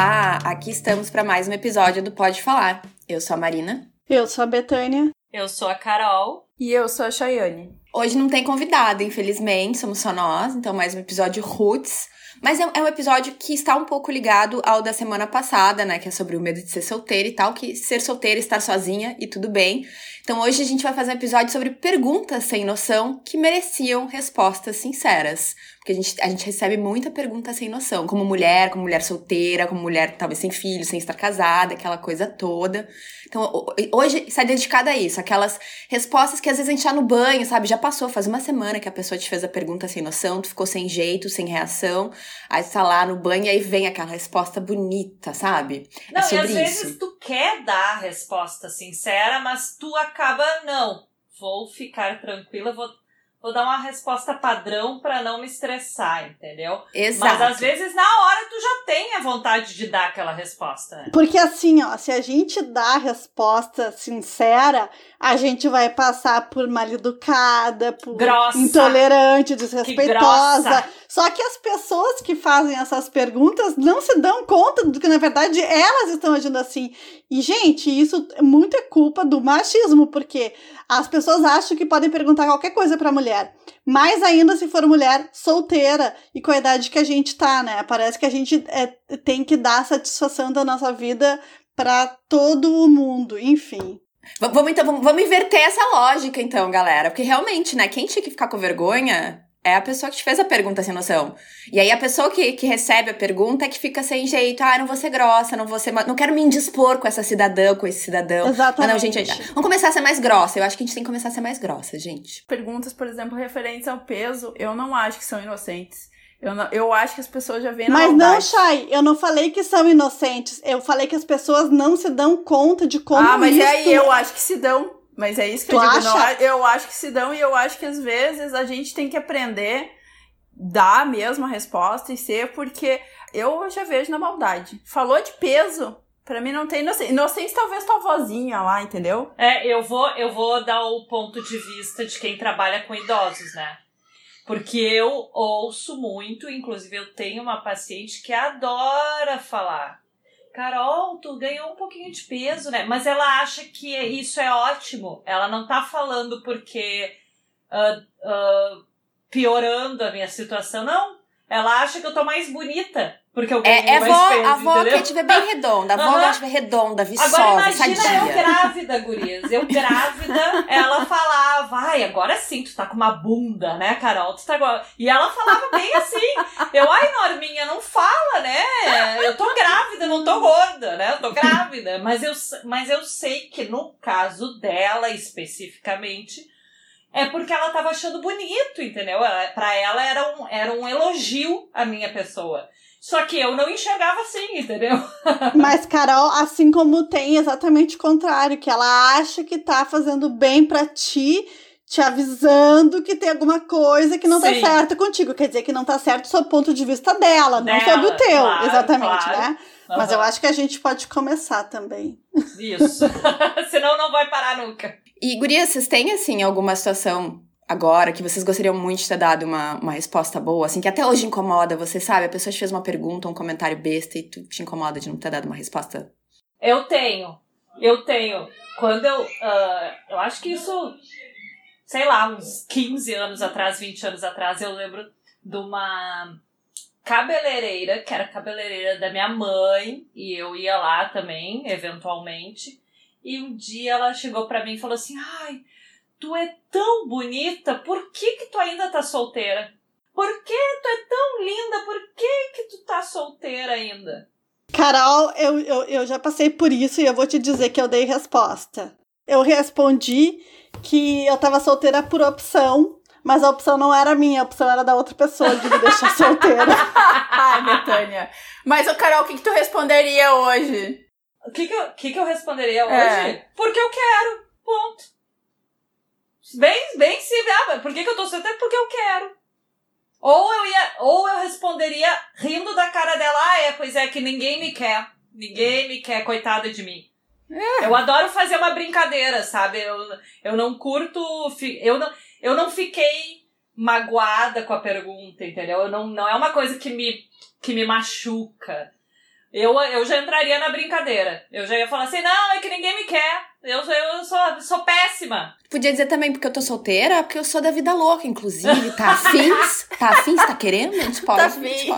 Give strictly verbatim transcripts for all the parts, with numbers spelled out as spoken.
Olá! Aqui estamos para mais um episódio do Pode Falar. Eu sou a Marina. Eu sou a Betânia. Eu sou a Carol. E eu sou a Chayane. Hoje não tem convidado, infelizmente, somos só nós, então mais um episódio roots. Mas é um episódio que está um pouco ligado ao da semana passada, né? Que é sobre o medo de ser solteira e tal, que ser solteira, estar sozinha e tudo bem. Então hoje a gente vai fazer um episódio sobre perguntas sem noção que mereciam respostas sinceras. Porque a gente, a gente recebe muita pergunta sem noção, como mulher, como mulher solteira, como mulher talvez sem filho, sem estar casada, aquela coisa toda. Então hoje está dedicada a isso, aquelas respostas que às vezes a gente tá no banho, sabe? Já passou, faz uma semana que a pessoa te fez a pergunta sem noção, tu ficou sem jeito, sem reação. Aí você tá lá no banho e aí vem aquela resposta bonita, sabe? Não, é sobre e às isso. vezes tu quer dar a resposta sincera, mas tu acaba, não, vou ficar tranquila, vou, vou dar uma resposta padrão pra não me estressar, entendeu? Exato. Mas às vezes na hora tu já tem a vontade de dar aquela resposta. Né? Porque assim, ó, se a gente dá a resposta sincera, a gente vai passar por mal educada, por grossa, intolerante, desrespeitosa. Que Só que as pessoas que fazem essas perguntas não se dão conta do que, na verdade, elas estão agindo assim. E, gente, isso é muita culpa do machismo, porque as pessoas acham que podem perguntar qualquer coisa pra mulher. Mais ainda se for mulher solteira e com a idade que a gente tá, né? Parece que a gente é, tem que dar satisfação da nossa vida pra todo mundo, enfim. Vamos, então, vamos, vamos inverter essa lógica, então, galera. Porque, realmente, né, quem tinha que ficar com vergonha é a pessoa que te fez a pergunta sem noção. E aí a pessoa que, que recebe a pergunta é que fica sem jeito. Ah, não vou ser grossa, não vou ser... Não quero me indispor com essa cidadã, com esse cidadão. Exatamente. Ah, não, gente, gente, vamos começar a ser mais grossa. Eu acho que a gente tem que começar a ser mais grossa, gente. Perguntas, por exemplo, referentes ao peso, eu não acho que são inocentes. Eu, não, eu acho que as pessoas já veem na Mas maldade. Não, Chay, eu não falei que são inocentes. Eu falei que as pessoas não se dão conta de como isso... Ah, mas aí eu acho que se dão... Mas é isso que tu eu digo, não, eu acho que se dão e eu acho que às vezes a gente tem que aprender dar a mesma resposta e ser, porque eu já vejo na maldade. Falou de peso, pra mim não tem inocência. Inocência talvez tua vozinha lá, entendeu? É, eu vou, eu vou dar o ponto de vista de quem trabalha com idosos, né? Porque eu ouço muito, inclusive eu tenho uma paciente que adora falar. Carol, tu ganhou um pouquinho de peso, né? Mas ela acha que isso é ótimo. Ela não tá falando porque uh, uh, piorando a minha situação, não. Ela acha que eu tô mais bonita porque eu ganhei é, mais vó, peso, a avó quer te ver bem redonda, a avó uhum. quer te ver redonda, viçosa, agora imagina sadia. Eu grávida, gurias. Eu grávida, ela falava, ai, agora sim, tu tá com uma bunda, né, Carol? Tu tá igual... E ela falava bem assim. Eu, ai, Norminha, não fala, né? Eu tô grávida, não tô gorda, né? Eu tô grávida. Mas eu, mas eu sei que no caso dela, especificamente, é porque ela tava achando bonito, entendeu? Ela, pra ela era um, era um elogio a minha pessoa. Só que eu não enxergava assim, entendeu? Mas, Carol, assim como tem exatamente o contrário, que ela acha que tá fazendo bem pra ti, te avisando que tem alguma coisa que não Sim. tá certa contigo. Quer dizer que não tá certo sob o ponto de vista dela, dela não sob o teu, claro, exatamente, claro. Né? Uhum. Mas eu acho que a gente pode começar também. Isso. Senão não vai parar nunca. E, gurias, vocês têm, assim, alguma situação... agora, que vocês gostariam muito de ter dado uma, uma resposta boa, assim, que até hoje incomoda, você sabe? A pessoa te fez uma pergunta, um comentário besta e tu te incomoda de não ter dado uma resposta? Eu tenho, eu tenho. Quando eu, uh, eu acho que isso, sei lá, uns quinze anos atrás, vinte anos atrás, eu lembro de uma cabeleireira, que era cabeleireira da minha mãe, e eu ia lá também, eventualmente, e um dia ela chegou pra mim e falou assim, ai... tu é tão bonita, por que que tu ainda tá solteira? Por que tu é tão linda, por que que tu tá solteira ainda? Carol, eu, eu, eu já passei por isso e eu vou te dizer que eu dei resposta. Eu respondi que eu tava solteira por opção, mas a opção não era minha, a opção era da outra pessoa de me deixar solteira. Ai, Betânia. Mas, ô, Carol, o que que tu responderia hoje? O que que eu, que que eu responderia hoje? É. Porque eu quero, ponto. Bem, bem sim, ah, por que que eu tô solteira? Porque eu quero. Ou eu ia, ou eu responderia rindo da cara dela, ah, é, pois é, que ninguém me quer. Ninguém me quer, coitada de mim. É. Eu adoro fazer uma brincadeira, sabe? Eu, eu não curto, eu não, eu não fiquei magoada com a pergunta, entendeu? Eu não, não é uma coisa que me, que me machuca. Eu, eu já entraria na brincadeira. Eu já ia falar assim, não, é que ninguém me quer. Eu, eu sou, sou péssima. Podia dizer também, porque eu tô solteira, porque eu sou da vida louca, inclusive. Tá afins? Tá afins? Tá querendo? Eu te posso, tá afim.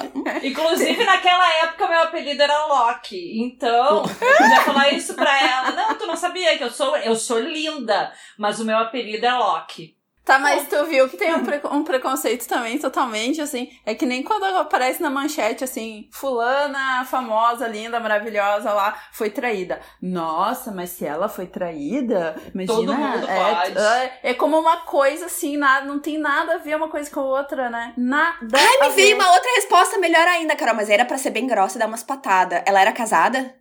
Inclusive, naquela época, meu apelido era Loki. Então, eu podia falar isso pra ela. Não, tu não sabia que eu sou, eu sou linda, mas o meu apelido é Loki. Tá, mas tu viu que tem um, pre- um preconceito também, totalmente, assim, é que nem quando aparece na manchete, assim, fulana, famosa, linda, maravilhosa lá, foi traída. Nossa, mas se ela foi traída, imagina... Todo mundo pode. É, é como uma coisa, assim, nada, não tem nada a ver uma coisa com a outra, né? Nada a ver. Ai, me veio uma outra resposta melhor ainda, Carol, mas era pra ser bem grossa e dar umas patadas. Ela era casada?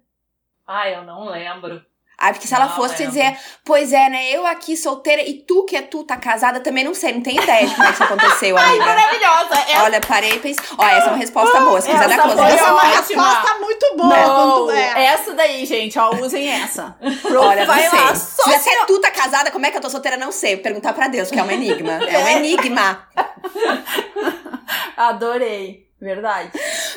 Ai, eu não lembro. Ah, porque se ela não, fosse você dizer, pois é, né, eu aqui solteira e tu que é tu, tá casada, também não sei, não tenho ideia de como é que isso aconteceu, amiga. Ai, maravilhosa. Essa... Olha, parei e pensei, ó, essa é uma resposta boa, se quiser essa dar coisa. Essa é uma resposta muito boa. Não, é. Essa daí, gente, ó, usem essa. Pronto, olha, vai não sei. Lá, só se você é tu, tá casada, como é que eu tô solteira, não sei. Vou perguntar pra Deus, porque é um enigma. É um enigma. Adorei. Verdade.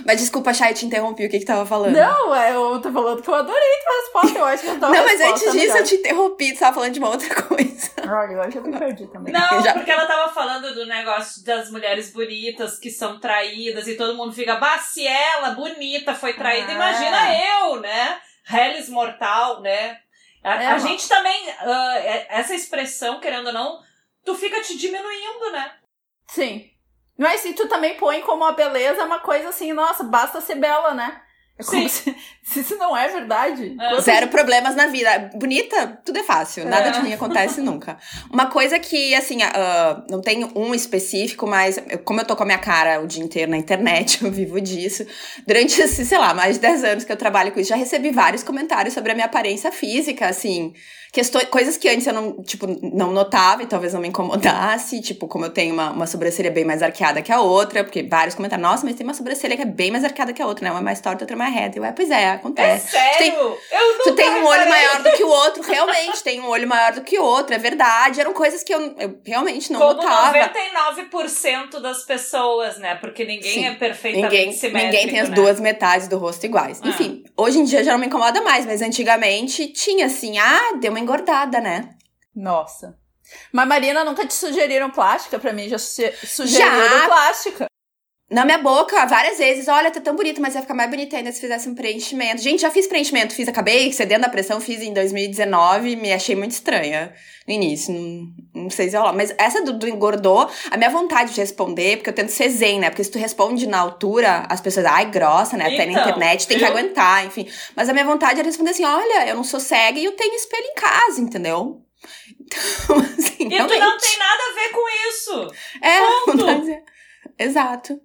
Mas desculpa, Chay, eu te interrompi. O que que tava falando? Não, eu tô falando que eu adorei tua resposta. Eu acho que eu tava Não, mas antes disso eu te interrompi. Tu tava falando de uma outra coisa. Olha, eu acho que eu me perdi também. Não, já... porque ela tava falando do negócio das mulheres bonitas que são traídas e todo mundo fica, bah, se ela, bonita, foi traída. Ah. Imagina eu, né? Reles mortal, né? A, é, a gente também, uh, essa expressão, querendo ou não, tu fica te diminuindo, né? Sim. Mas se tu também põe como a beleza uma coisa assim, nossa, basta ser bela, né? É como se, se isso não é verdade. É. Zero problemas na vida. Bonita, tudo é fácil. Nada é. de mim acontece nunca. Uma coisa que, assim, uh, não tem um específico, mas como eu tô com a minha cara o dia inteiro na internet, eu vivo disso. Durante, sei lá, mais de dez anos que eu trabalho com isso, já recebi vários comentários sobre a minha aparência física, assim... Questões, coisas que antes eu não, tipo, não notava e talvez não me incomodasse, tipo, como eu tenho uma, uma sobrancelha bem mais arqueada que a outra, porque vários comentaram, nossa, mas tem uma sobrancelha que é bem mais arqueada que a outra, né? Uma é mais torta, outra é mais reta. Eu, é, pois é, acontece. É sério? Tu tem, eu tu tem um olho maior do que o outro, realmente, tem um olho maior do que o outro, é verdade. Eram coisas que eu, eu realmente não como notava. Como noventa e nove por cento das pessoas, né? Porque ninguém Sim. é perfeitamente ninguém, simétrico, ninguém tem as né? duas metades do rosto iguais. Ah. Enfim, hoje em dia já não me incomoda mais, mas antigamente tinha assim, ah, deu uma engordada, né? Nossa. Mas, Marina, nunca te sugeriram plástica? Pra mim, já sugeriram já. plástica. Na minha boca, várias vezes. Olha, tá tão bonita, mas ia ficar mais bonita ainda se fizesse um preenchimento. Gente, já fiz preenchimento. Fiz, acabei cedendo a pressão. Fiz em dois mil e dezenove. Me achei muito estranha no início. Não, não sei se eu lá. Mas essa do, do engordou, a minha vontade de responder, porque eu tento ser zen, né? Porque se tu responde na altura, as pessoas, ai, grossa, né? Até então, na internet, tem que eu... aguentar, enfim. Mas a minha vontade era responder assim, olha, eu não sou cega e eu tenho espelho em casa, entendeu? Então, assim, e realmente... tu não tem nada a ver com isso. É, ponto. Exato.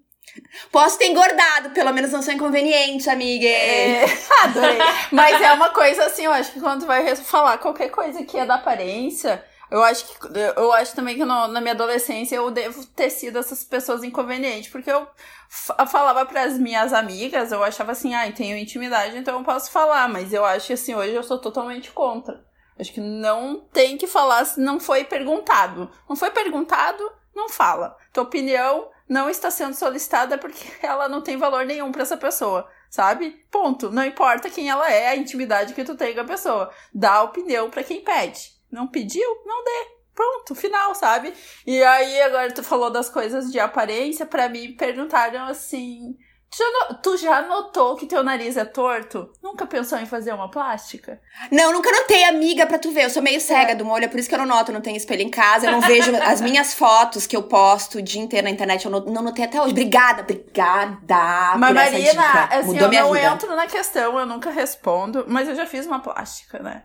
Posso ter engordado, pelo menos não sou inconveniente, amiga. É, adorei. Mas é uma coisa assim, eu acho que quando tu vai falar qualquer coisa que é da aparência, eu acho que eu acho também que no, na minha adolescência eu devo ter sido essas pessoas inconvenientes, porque eu f- falava pras minhas amigas, eu achava assim, ai, ah, tenho intimidade, então eu posso falar, mas eu acho que assim, hoje eu sou totalmente contra. Acho que não tem que falar se não foi perguntado. Não foi perguntado, não fala. Tua opinião não está sendo solicitada porque ela não tem valor nenhum para essa pessoa, sabe? Ponto. Não importa quem ela é, a intimidade que tu tem com a pessoa. Dá opinião para quem pede. Não pediu? Não dê. Pronto, final, sabe? E aí, agora tu falou das coisas de aparência, para mim perguntaram assim, tu já, no, tu já notou que teu nariz é torto? Nunca pensou em fazer uma plástica? Não, nunca notei, amiga, pra tu ver. Eu sou meio cega é. do molho, é por isso que eu não noto. Não tenho espelho em casa, eu não vejo as minhas fotos que eu posto o dia inteiro na internet. Eu não, não notei até hoje. Obrigada, obrigada. Mas, Marina, assim, mudou eu minha não vida. Entro na questão, eu nunca respondo. Mas eu já fiz uma plástica, né?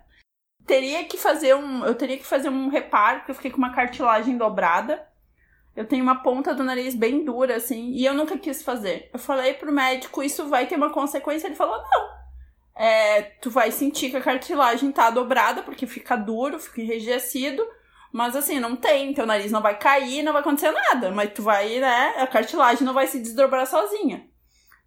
Teria que fazer um... Eu teria que fazer um reparo, porque eu fiquei com uma cartilagem dobrada. Eu tenho uma ponta do nariz bem dura, assim, e eu nunca quis fazer. Eu falei pro médico, isso vai ter uma consequência? Ele falou, não. É, tu vai sentir que a cartilagem tá dobrada, porque fica duro, fica enrijecido, mas assim, não tem. Teu nariz não vai cair, não vai acontecer nada, mas tu vai, né, a cartilagem não vai se desdobrar sozinha.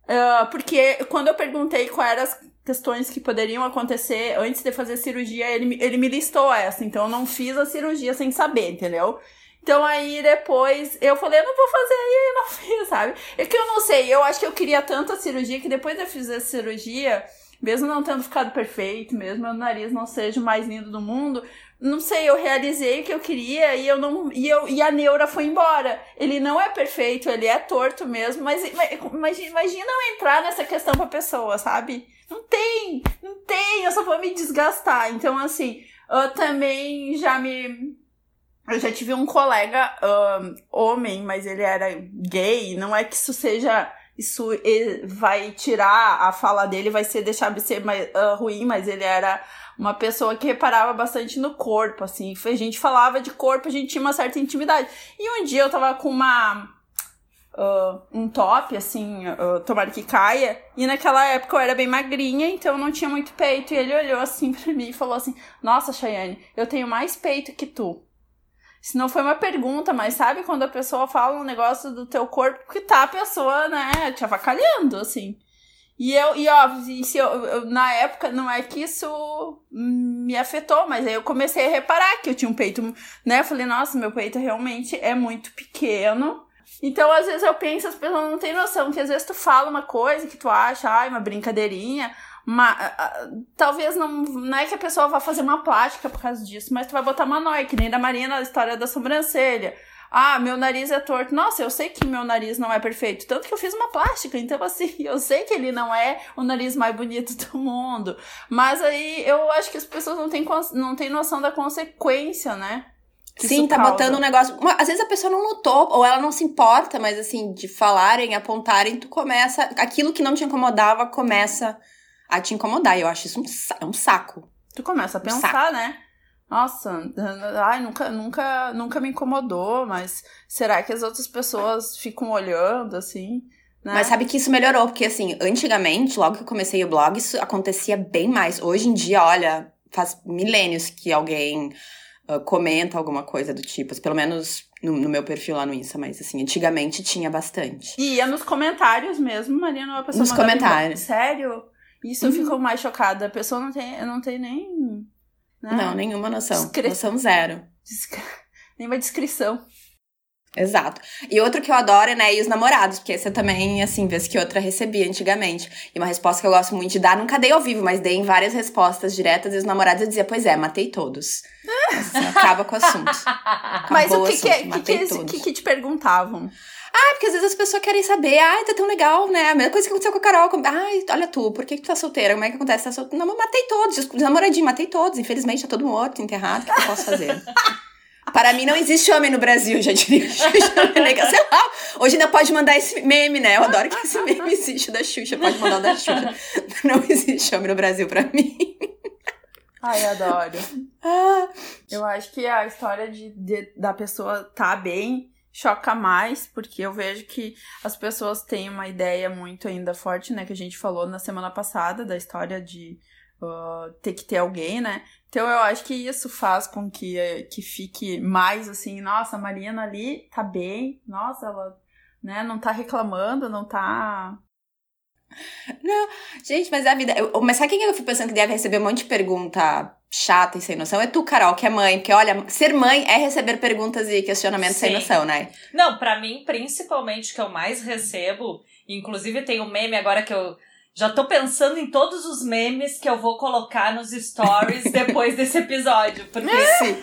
Uh, porque quando eu perguntei quais eram as questões que poderiam acontecer antes de fazer cirurgia, ele, ele me listou essa, então eu não fiz a cirurgia sem saber, entendeu? Então aí depois eu falei, eu não vou fazer, e não fiz, sabe? É que eu não sei, eu acho que eu queria tanto a cirurgia que depois eu fiz a cirurgia, mesmo não tendo ficado perfeito, mesmo meu nariz não seja o mais lindo do mundo, não sei, eu realizei o que eu queria e eu não e, eu, e a neura foi embora. Ele não é perfeito, ele é torto mesmo, mas imagina, imagina eu entrar nessa questão pra pessoa, sabe? Não tem, não tem, eu só vou me desgastar. Então assim, eu também já me... Eu já tive um colega um, homem, mas ele era gay, não é que isso seja... Isso vai tirar a fala dele, vai ser, deixar de ser mais, uh, ruim, mas ele era uma pessoa que reparava bastante no corpo, assim. A gente falava de corpo, a gente tinha uma certa intimidade. E um dia eu tava com uma... Uh, um top, assim, uh, tomara que caia, e naquela época eu era bem magrinha, então não tinha muito peito, e ele olhou assim pra mim e falou assim, nossa, Chayane, eu tenho mais peito que tu. Se não foi uma pergunta, mas sabe quando a pessoa fala um negócio do teu corpo que tá a pessoa, né, te avacalhando, assim. E eu, e ó, se eu, eu, na época não é que isso me afetou, mas aí eu comecei a reparar que eu tinha um peito, né, eu falei, nossa, meu peito realmente é muito pequeno. Então, às vezes eu penso, as pessoas não têm noção, que às vezes tu fala uma coisa que tu acha, ai, uma brincadeirinha... Uma, talvez não, não é que a pessoa vá fazer uma plástica por causa disso, mas tu vai botar uma nóia, que nem da Marina, a história da sobrancelha. Ah, meu nariz é torto. Nossa, eu sei que meu nariz não é perfeito, tanto que eu fiz uma plástica, então assim, eu sei que ele não é o nariz mais bonito do mundo. Mas aí eu acho que as pessoas não têm, não têm noção da consequência, né? Sim, tá causa. Botando um negócio... Às vezes a pessoa não notou, ou ela não se importa, mas assim, de falarem, apontarem, tu começa... Aquilo que não te incomodava começa... a te incomodar, eu acho isso um, sa- um saco. Tu começa a pensar, um né? Nossa, ai, nunca, nunca, nunca me incomodou, mas será que as outras pessoas ficam olhando, assim, né? Mas sabe que isso melhorou, porque assim, antigamente, logo que eu comecei o blog, isso acontecia bem mais. Hoje em dia, olha, faz milênios que alguém uh, comenta alguma coisa do tipo, pelo menos... No, no meu perfil lá no Insta, mas assim, antigamente tinha bastante. E ia nos comentários mesmo, Marina, a pessoa nos comentários. Mim, sério? Isso uhum. Eu fico mais chocada. A pessoa não tem, não tem nem... Né? Não, nenhuma noção. Discre... Noção zero. Disc... Nenhuma descrição. Exato. E outro que eu adoro é, né, e os namorados. Porque esse eu também, assim, vez que outra recebia antigamente. E uma resposta que eu gosto muito de dar, nunca dei ao vivo, mas dei em várias respostas diretas. E os namorados eu dizia, pois é, matei todos. Assim, acaba com o assunto. Acabou mas o que, o assunto, que, matei que, todos. que que te perguntavam? Ah, porque às vezes as pessoas querem saber, ai, tá tão legal, né? A mesma coisa que aconteceu com a Carol. Com... Ai, olha tu, por que, que tu tá solteira? Como é que acontece? Tá solteira? Não, matei todos, namoradinho, matei todos. Infelizmente, tá todo morto, enterrado, o que eu posso fazer? Para mim, não existe homem no Brasil, já diria. Sei lá, hoje ainda pode mandar esse meme, né? Eu adoro que esse meme existe, da Xuxa, pode mandar o da Xuxa. Não existe homem no Brasil pra mim. Ai, eu adoro. Ah. Eu acho que a história de, de, da pessoa tá bem... choca mais, porque eu vejo que as pessoas têm uma ideia muito ainda forte, né, que a gente falou na semana passada, da história de uh, ter que ter alguém, né, então eu acho que isso faz com que, que fique mais assim, nossa, a Marina ali tá bem, nossa, ela, né, não tá reclamando, não tá... Não, gente, mas a vida... Eu, mas sabe quem eu fui pensando que deve receber um monte de pergunta... chata e sem noção, é tu, Carol, que é mãe, porque olha, ser mãe é receber perguntas e questionamentos sem noção, né? Não, pra mim, principalmente, que eu mais recebo, inclusive tem um meme agora que eu já tô pensando em todos os memes que eu vou colocar nos stories depois desse episódio, porque sim.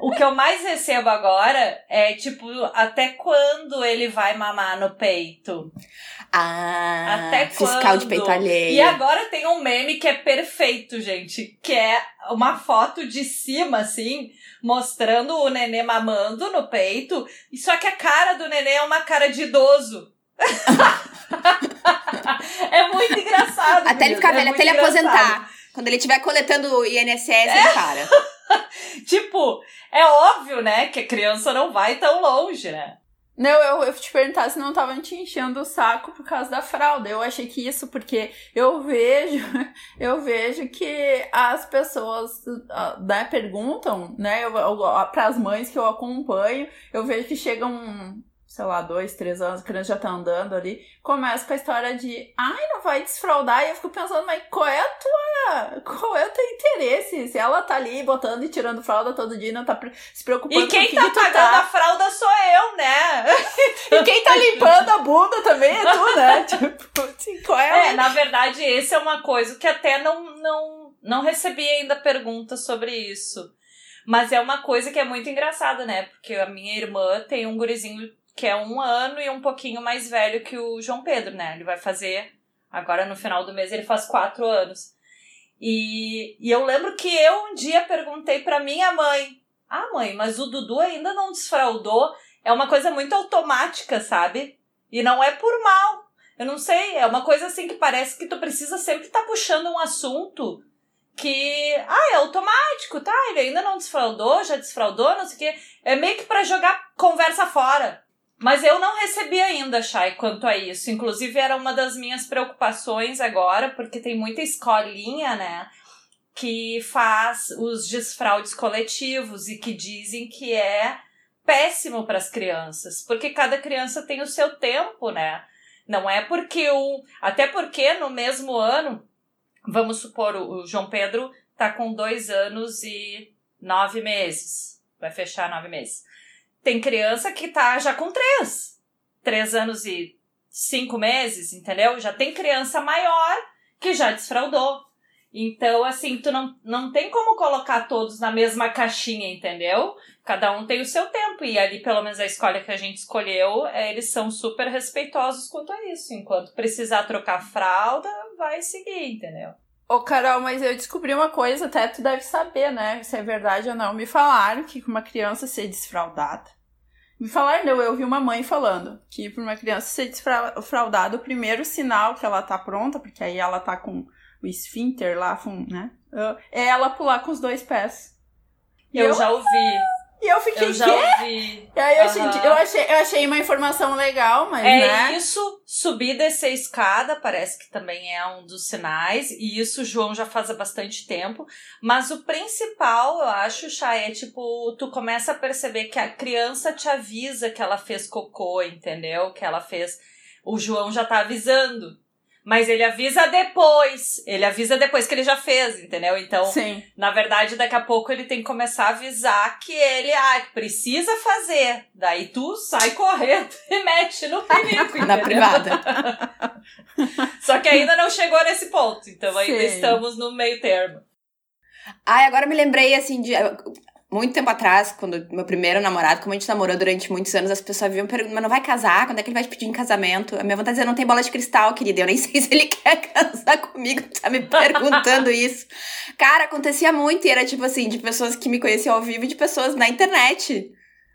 O que eu mais recebo agora é, tipo, até quando ele vai mamar no peito? Ah, até fiscal quando? De peito alheio. E agora tem um meme que é perfeito, gente, que é uma foto de cima, assim, mostrando o nenê mamando no peito, só que a cara do nenê é uma cara de idoso. É muito engraçado. Até ele ficar velho, é até ele engraçado. Aposentar. Quando ele estiver coletando o I N S S, é. Ele para. Tipo, é óbvio, né, que a criança não vai tão longe, né? Não, eu, eu te perguntar se não tava te enchendo o saco por causa da fralda. Eu achei que isso, porque eu vejo, eu vejo que as pessoas, né, perguntam, né, eu, eu, pras mães que eu acompanho, eu vejo que chegam... sei lá, dois, três anos, a criança já tá andando ali, começa com a história de, ai, não vai desfraudar, e eu fico pensando, mas qual é a tua, qual é o teu interesse? Se ela tá ali botando e tirando fralda todo dia, não tá se preocupando com o que E quem tá pagando tá. a fralda sou eu, né? E quem tá limpando a bunda também é tu, né? Tipo, assim, qual é? É, na verdade, essa é uma coisa que até não, não, não recebi ainda pergunta sobre isso. Mas é uma coisa que é muito engraçada, né? Porque a minha irmã tem um gurizinho que é um ano e um pouquinho mais velho que o João Pedro, né? Ele vai fazer... Agora, no final do mês, ele faz quatro anos. E, e eu lembro que eu um dia perguntei pra minha mãe... Ah, mãe, mas o Dudu ainda não desfraudou? É uma coisa muito automática, sabe? E não é por mal. Eu não sei, é uma coisa assim que parece que tu precisa sempre estar tá puxando um assunto... Que, ah, é automático, tá? Ele ainda não desfraudou, já desfraudou, não sei o quê. É meio que pra jogar conversa fora. Mas eu não recebi ainda, Chay, quanto a isso. Inclusive, era uma das minhas preocupações agora, porque tem muita escolinha, né? Que faz os desfraudes coletivos e que dizem que é péssimo pras crianças. Porque cada criança tem o seu tempo, né? Não é porque o... Até porque no mesmo ano... Vamos supor, o João Pedro tá com dois anos e nove meses. Vai fechar nove meses. Tem criança que tá já com três. Três anos e cinco meses, entendeu? Já tem criança maior que já desfraudou. Então, assim, tu não, não tem como colocar todos na mesma caixinha, entendeu? Cada um tem o seu tempo. E ali, pelo menos, a escolha que a gente escolheu, é, eles são super respeitosos quanto a isso. Enquanto precisar trocar fralda... vai seguir, entendeu? Ô, Carol, mas eu descobri uma coisa, até tu deve saber, né? Se é verdade ou não. Me falaram que uma criança ser desfraudada... Me falaram, não, eu vi uma mãe falando que pra uma criança ser desfraudada, o primeiro sinal que ela tá pronta, porque aí ela tá com o esfínter lá, né? É ela pular com os dois pés. Eu, eu já ouvi... E eu fiquei, eu já ouvi. E aí, uhum. eu, achei, eu achei uma informação legal, mas, é né? É isso, subir, descer escada, parece que também é um dos sinais, e isso o João já faz há bastante tempo, mas o principal, eu acho, Chá, é tipo, tu começa a perceber que a criança te avisa que ela fez cocô, entendeu? Que ela fez... O João já tá avisando. Mas ele avisa depois, ele avisa depois que ele já fez, entendeu? Então, Sim. na verdade, daqui a pouco ele tem que começar a avisar que ele, ah, precisa fazer. Daí tu sai correndo e mete no pinico, na privada. Só que ainda não chegou nesse ponto, então ainda Sim. estamos no meio termo. Ai, agora me lembrei, assim, de... Muito tempo atrás, quando meu primeiro namorado, como a gente namorou durante muitos anos, as pessoas vinham perguntando, mas não vai casar? Quando é que ele vai te pedir em casamento? A minha vontade é dizer, não tem bola de cristal, querida. Eu nem sei se ele quer casar comigo, tá me perguntando isso. Cara, acontecia muito e era tipo assim, de pessoas que me conheciam ao vivo e de pessoas na internet.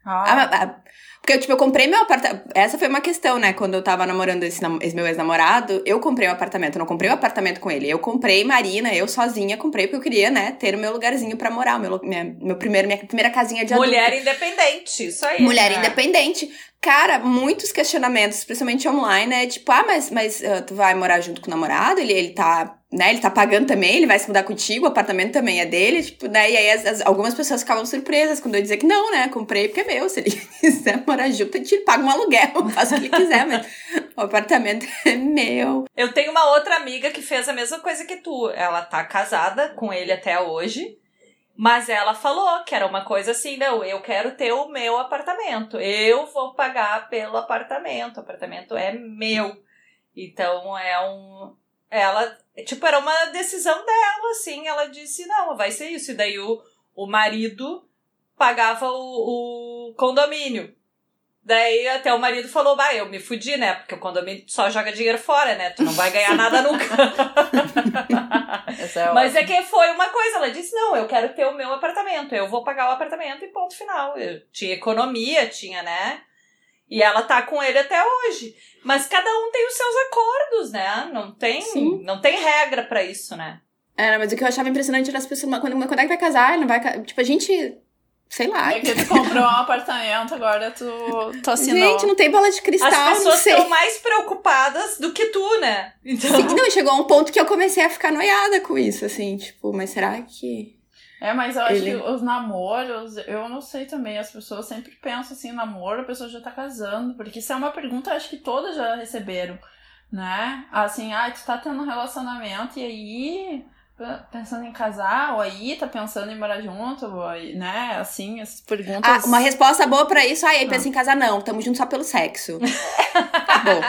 Ah. Porque eu, tipo, eu comprei meu apartamento... Essa foi uma questão, né? Quando eu tava namorando esse, nam... esse meu ex-namorado, eu comprei o um apartamento. Eu não comprei o um apartamento com ele. Eu comprei Marina, eu sozinha comprei, porque eu queria, né? Ter o meu lugarzinho pra morar. Meu, minha, meu primeiro, minha primeira casinha de adulto. Mulher independente, isso aí. Mulher né? independente. Cara, muitos questionamentos, principalmente online, né? Tipo, ah, mas, mas uh, tu vai morar junto com o namorado? Ele, ele tá... Né, ele tá pagando também, ele vai se mudar contigo, o apartamento também é dele, tipo, né, e aí as, as, algumas pessoas ficavam surpresas quando eu dizia que não, né, comprei porque é meu, se ele quiser morar junto, a gente paga um aluguel, faz o que ele quiser, mas o apartamento é meu. Eu tenho uma outra amiga que fez a mesma coisa que tu, ela tá casada com ele até hoje, mas ela falou que era uma coisa assim, não, eu quero ter o meu apartamento, eu vou pagar pelo apartamento, o apartamento é meu, então é um... Ela, tipo, era uma decisão dela, assim, ela disse, não, vai ser isso. E daí o, o marido pagava o, o condomínio. Daí até o marido falou, bah, eu me fudi, né? Porque o condomínio só joga dinheiro fora, né? Tu não vai ganhar nada nunca. é Mas é que foi uma coisa, ela disse, não, eu quero ter o meu apartamento, eu vou pagar o apartamento e ponto final. Eu tinha economia, tinha, né? E ela tá com ele até hoje. Mas cada um tem os seus acordos, né? Não tem, não tem regra pra isso, né? É, mas o que eu achava impressionante era as pessoas... Quando, quando é que vai casar? Não vai, tipo, a gente... Sei lá. Porque tu comprou um apartamento, agora tu, tu assinou. Gente, não tem bola de cristal, não sei. As pessoas estão mais preocupadas do que tu, né? Então... Sim, não, chegou a um ponto que eu comecei a ficar noiada com isso, assim. Tipo, mas será que... É, mas eu acho ele... que os namoros, eu não sei também, as pessoas sempre pensam assim, namoro, a pessoa já tá casando, porque isso é uma pergunta, acho que todas já receberam, né? Assim, ah, tu tá tendo um relacionamento e aí, pensando em casar, ou aí tá pensando em morar junto, né? Assim, essas perguntas... Ah, uma resposta boa pra isso, aí ah, pensa em casar, não, tamo junto só pelo sexo. Acabou.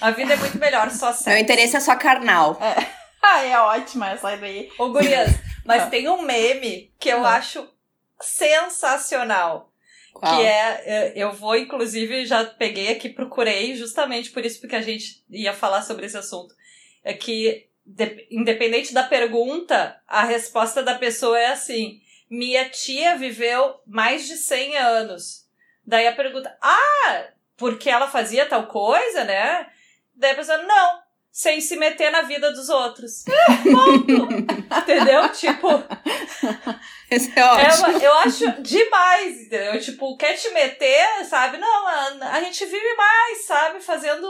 A vida é muito melhor, só sexo. Meu interesse é só carnal. É. Ah, é ótima essa daí. Ô, gurias, mas tem um meme que eu acho sensacional. Qual? Que é, eu vou, inclusive, já peguei aqui, procurei, justamente por isso, porque a gente ia falar sobre esse assunto. É que, de, independente da pergunta, a resposta da pessoa é assim, minha tia viveu mais de cem anos. Daí a pergunta, ah, porque ela fazia tal coisa, né? Daí a pessoa, não. Sem se meter na vida dos outros. Ponto. Entendeu? Tipo... Esse é ótimo. É, eu acho demais, entendeu? Tipo, quer te meter, sabe? Não, a, a gente vive mais, sabe? Fazendo,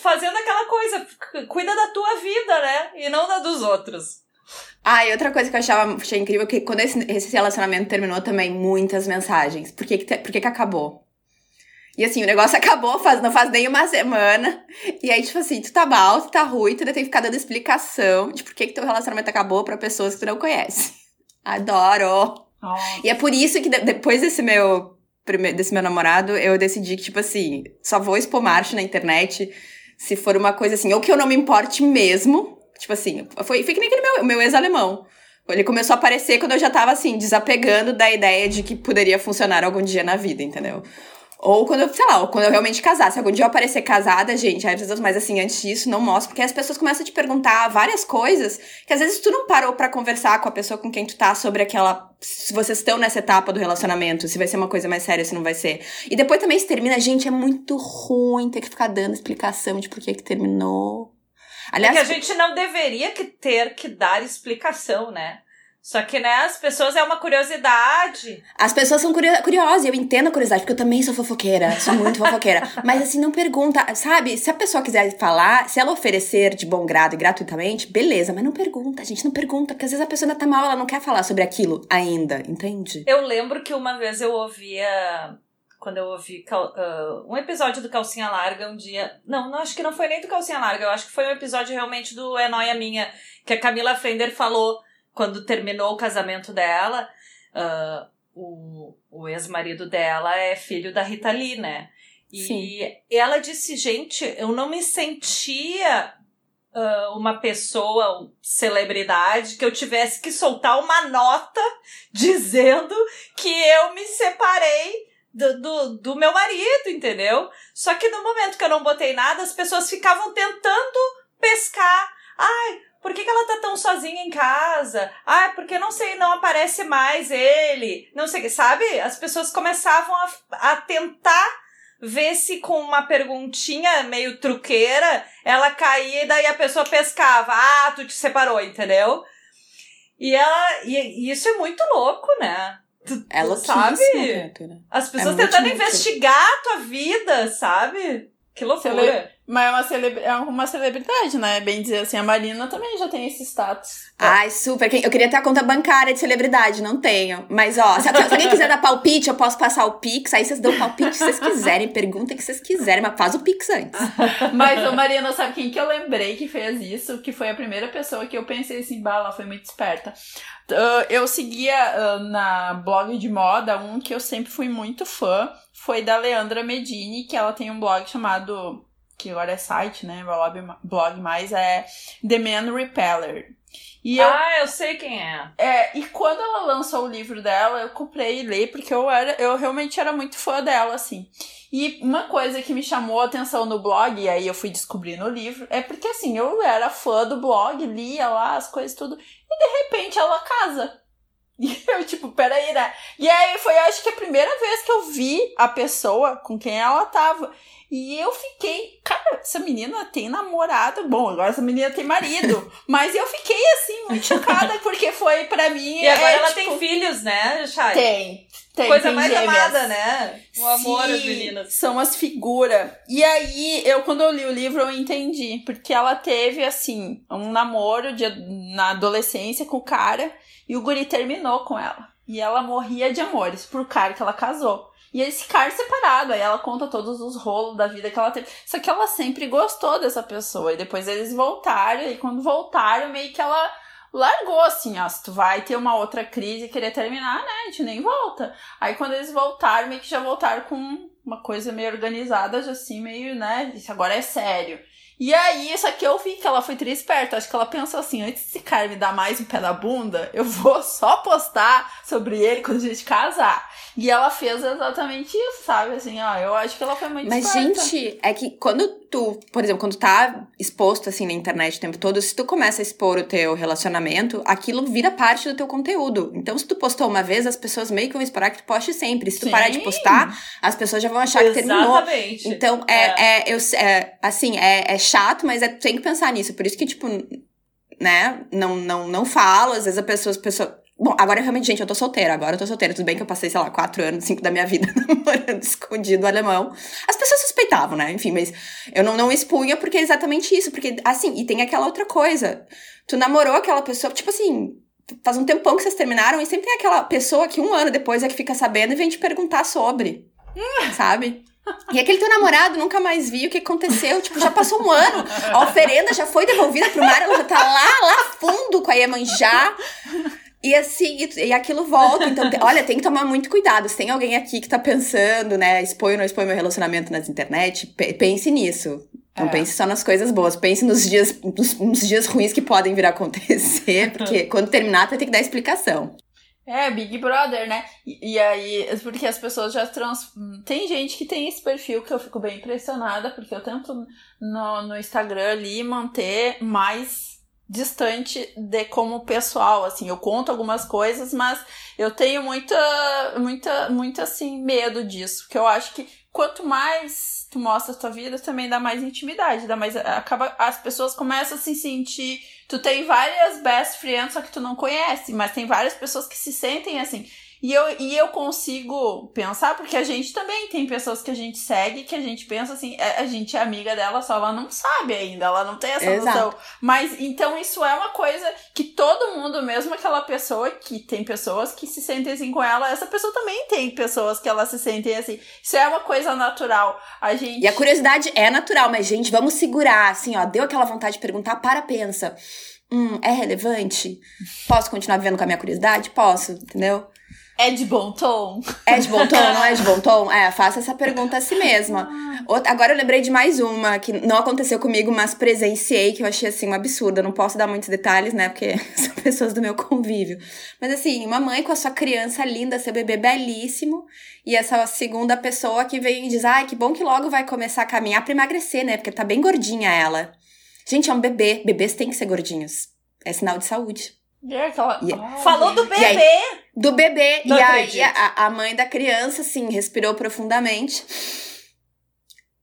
fazendo aquela coisa. Cuida da tua vida, né? E não da dos outros. Ah, e outra coisa que eu achava, achei incrível é que quando esse, esse relacionamento terminou também, muitas mensagens. Por que que, por que, que acabou? E assim, o negócio acabou, faz, não faz nem uma semana. E aí, tipo assim, tu tá mal, tu tá ruim, tu ainda tem que ficar dando explicação de por que que teu relacionamento acabou pra pessoas que tu não conhece. Adoro! Oh. E é por isso que de, depois desse meu, desse meu namorado, eu decidi que, tipo assim, só vou expor marcha na internet se for uma coisa assim, ou que eu não me importe mesmo. Tipo assim, foi, foi que nem aquele meu, meu ex-alemão. Ele começou a aparecer quando eu já tava, assim, desapegando da ideia de que poderia funcionar algum dia na vida, entendeu? Ou quando eu, sei lá, ou quando eu realmente casar. Se algum dia eu aparecer casada, gente, aí vocês, mas assim, antes disso, não mostro. Porque as pessoas começam a te perguntar várias coisas que às vezes tu não parou pra conversar com a pessoa com quem tu tá sobre aquela... Se vocês estão nessa etapa do relacionamento, se vai ser uma coisa mais séria, se não vai ser. E depois também se termina, gente, é muito ruim ter que ficar dando explicação de por que que terminou. Aliás, é que a gente não deveria que ter que dar explicação, né? Só que, né, as pessoas é uma curiosidade. As pessoas são curio- curiosas, eu entendo a curiosidade, porque eu também sou fofoqueira, sou muito fofoqueira. Mas, assim, não pergunta, sabe? Se a pessoa quiser falar, se ela oferecer de bom grado e gratuitamente, beleza, mas não pergunta, gente, não pergunta, porque às vezes a pessoa ainda tá mal, ela não quer falar sobre aquilo ainda, entende? Eu lembro que uma vez eu ouvia, quando eu ouvi cal- uh, um episódio do Calcinha Larga um dia... Não, não, acho que não foi nem do Calcinha Larga, eu acho que foi um episódio realmente do É Nóia Minha, que a Camila Frender falou... Quando terminou o casamento dela, uh, o, o ex-marido dela é filho da Rita Lee, né? E Sim. ela disse, gente, eu não me sentia uh, uma pessoa, uma celebridade, que eu tivesse que soltar uma nota dizendo que eu me separei do, do, do meu marido, entendeu? Só que no momento que eu não botei nada, as pessoas ficavam tentando pescar. Ai... Por que que ela tá tão sozinha em casa? Ah, porque não sei, não aparece mais ele. Não sei, sabe? As pessoas começavam a, a tentar ver se com uma perguntinha meio truqueira ela caía e daí a pessoa pescava. Ah, tu te separou, entendeu? E ela, e, e isso é muito louco, né? Tu, é louquíssimo, sabe? As pessoas tentando investigar a tua vida, sabe? Que loucura. Cele... Mas é uma, celebra... é uma celebridade, né? Bem dizer assim, a Marina também já tem esse status. Ai, super. Eu queria ter a conta bancária de celebridade, não tenho. Mas, ó, se alguém quiser dar palpite, eu posso passar o Pix. Aí vocês dão palpite se vocês quiserem, perguntem o que vocês quiserem, mas faz o Pix antes. Mas, ô, Marina, sabe quem que eu lembrei que fez isso? Que foi a primeira pessoa que eu pensei assim, bah, ela foi muito esperta. Eu seguia na blog de moda um que eu sempre fui muito fã. Foi da Leandra Medine, que ela tem um blog chamado, que agora é site, né, blog mais, é The Man Repeller. E eu, ah, eu sei quem é. É, e quando ela lançou o livro dela, eu comprei e li, porque eu, era, eu realmente era muito fã dela, assim. E uma coisa que me chamou a atenção no blog, e aí eu fui descobrir no livro, é porque, assim, eu era fã do blog, lia lá as coisas tudo, e de repente ela casa. E eu, tipo, peraí, né? E aí foi, acho que a primeira vez que eu vi a pessoa com quem ela tava. E eu fiquei, cara, essa menina tem namorado, bom, agora essa menina tem marido, mas eu fiquei assim, muito chocada, porque foi pra mim... E agora é, ela tipo, tem filhos, né, Chay? Tem, tem. Coisa tem mais gêmeas. Amada, né? O amor às meninas. São as figuras. E aí, eu quando eu li o livro, eu entendi, porque ela teve, assim, um namoro de, na adolescência com o cara, e o guri terminou com ela. E ela morria de amores pro cara que ela casou. E eles ficaram separados, aí ela conta todos os rolos da vida que ela teve. Só que ela sempre gostou dessa pessoa, e depois eles voltaram, e quando voltaram, meio que ela largou, assim, ó, se tu vai ter uma outra crise e querer terminar, né, a gente nem volta. Aí quando eles voltaram, meio que já voltaram com uma coisa meio organizada, já assim, meio, né, isso agora é sério. E aí, só que eu vi que ela foi tri esperta, acho que ela pensou assim, antes desse cara me dar mais um pé na bunda, eu vou só postar sobre ele quando a gente casar. E ela fez exatamente isso, sabe? Assim, ó, eu acho que ela foi muito Mas, esperta. Mas, gente, é que quando tu, por exemplo, quando tá exposto, assim, na internet o tempo todo, se tu começa a expor o teu relacionamento, aquilo vira parte do teu conteúdo. Então, se tu postou uma vez, as pessoas meio que vão esperar que tu poste sempre. Se tu Sim. parar de postar, as pessoas já vão achar exatamente. Que terminou. Exatamente. Então, é, é. É, eu, é, assim, é... é chato, mas é, tem que pensar nisso. Por isso que, tipo, né, não, não, não falo. Às vezes a pessoa, as pessoas... Bom, agora realmente, gente, eu tô solteira. Agora eu tô solteira. Tudo bem que eu passei, sei lá, quatro anos, cinco da minha vida namorando escondido o alemão. As pessoas suspeitavam, né? Enfim, mas eu não, não expunha porque é exatamente isso. Porque, assim, e tem aquela outra coisa. Tu namorou aquela pessoa, tipo assim... Faz um tempão que vocês terminaram e sempre tem aquela pessoa que um ano depois é que fica sabendo e vem te perguntar sobre. Hum. Sabe? E aquele teu namorado nunca mais viu o que aconteceu. Tipo, já passou um ano. A oferenda já foi devolvida pro mar. Ela já tá lá, lá fundo com a Iemanjá. E assim, e, e aquilo volta. Então, te, olha, tem que tomar muito cuidado. Se tem alguém aqui que tá pensando, né? Expõe ou não expõe meu relacionamento nas internet, pe- pense nisso. Não é. Pense só nas coisas boas. Pense nos dias, nos, nos dias ruins que podem vir a acontecer. Porque quando terminar, tu vai ter que dar explicação. É, Big Brother, né? E, e aí, porque as pessoas já trans... Tem gente que tem esse perfil que eu fico bem impressionada, porque eu tento no, no Instagram ali manter mais distante de como pessoal, assim. Eu conto algumas coisas, mas eu tenho muita, muita, muito, assim, medo disso. Porque eu acho que quanto mais tu mostra a tua vida, também dá mais intimidade, dá mais... Acaba... As pessoas começam a se sentir... Tu tem várias best friends, só que tu não conhece, mas tem várias pessoas que se sentem assim. E eu, e eu consigo pensar, porque a gente também tem pessoas que a gente segue, que a gente pensa assim, a gente é amiga dela, só ela não sabe ainda, ela não tem essa Exato. Noção. Mas, então, isso é uma coisa que todo mundo, mesmo aquela pessoa que tem pessoas que se sentem assim com ela, essa pessoa também tem pessoas que ela se sentem assim. Isso é uma coisa natural. A gente... E a curiosidade é natural, mas, gente, vamos segurar, assim, ó, deu aquela vontade de perguntar, para, pensa. Hum, é relevante? Posso continuar vivendo com a minha curiosidade? Posso, entendeu? É de bom tom? É de bom tom, não é de bom tom? É, faça essa pergunta a si mesma. Outra, agora eu lembrei de mais uma, que não aconteceu comigo, mas presenciei, que eu achei, assim, um absurdo. Eu não posso dar muitos detalhes, né, porque são pessoas do meu convívio. Mas, assim, uma mãe com a sua criança linda, seu bebê belíssimo, e essa segunda pessoa que vem e diz, ai, que bom que logo vai começar a caminhar pra emagrecer, né, porque tá bem gordinha ela. Gente, é um bebê. Bebês têm que ser gordinhos. É sinal de saúde. É aquela... yeah. Falou do bebê! Aí, do bebê. Não e acredito. Aí a, a mãe da criança, assim, respirou profundamente.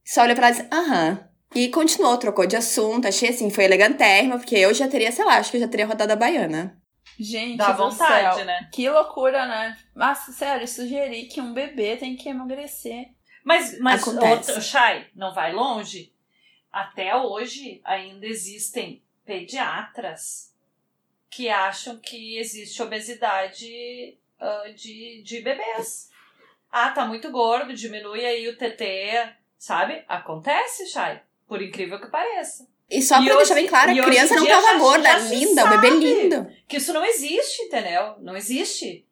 Só olhou pra ela e disse, aham. E continuou, trocou de assunto. Achei, assim, foi elegantérrima, porque eu já teria, sei lá, acho que eu já teria rodado a baiana. Gente, dá vontade, céu. Né? Que loucura, né? Nossa, sério, sugerir que um bebê tem que emagrecer. Mas, mas outro, Chay, não vai longe? Até hoje ainda existem pediatras que acham que existe obesidade uh, de, de bebês. Ah, tá muito gordo, diminui aí o T T, sabe? Acontece, Chay, por incrível que pareça. E só e pra hoje, deixar bem claro, a criança não tava gorda, já linda, o bebê lindo. Que isso não existe, entendeu? Não existe.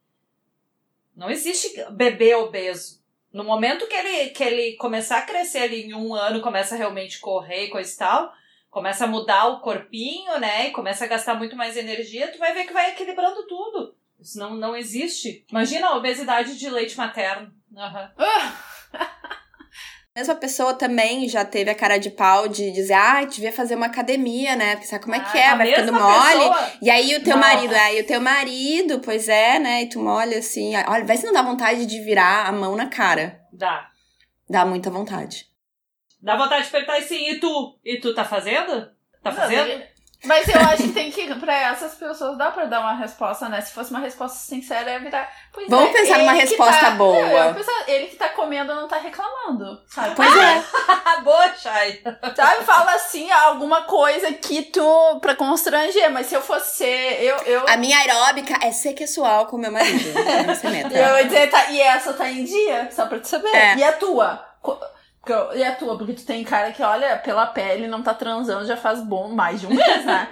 Não existe bebê obeso. No momento que ele, que ele começar a crescer ali em um ano, começa a realmente correr e coisa e tal, começa a mudar o corpinho, né, e começa a gastar muito mais energia, tu vai ver que vai equilibrando tudo. Isso não, não existe. Imagina a obesidade de leite materno. Uhum. Uh! A mesma pessoa também já teve a cara de pau de dizer, ah, devia fazer uma academia, né, porque sabe como é que é, ah, vai ficando mole, pessoa? E aí o teu não. marido, aí o teu marido, pois é, né, e tu molha assim, olha, vai se não dá vontade de virar a mão na cara. Dá. Dá muita vontade. Dá vontade de perguntar assim, e tu? E tu tá fazendo? Tá não, fazendo? Daí... Mas eu acho que tem que, pra essas pessoas, dá pra dar uma resposta, né? Se fosse uma resposta sincera, ia virar... Pois Vamos é, pensar numa resposta tá... boa. Eu, eu pensar, ele que tá comendo não tá reclamando, sabe? Pois ah! é. Boa, Chay. Sabe, fala assim, alguma coisa que tu... pra constranger, mas se eu fosse ser... Eu, eu... A minha aeróbica é sexual com meu marido. Eu ia dizer, tá, e essa tá em dia? Só pra tu saber. É. E a tua? E a tua, porque tu tem cara que, olha, pela pele não tá transando já faz bom mais de um mês, né?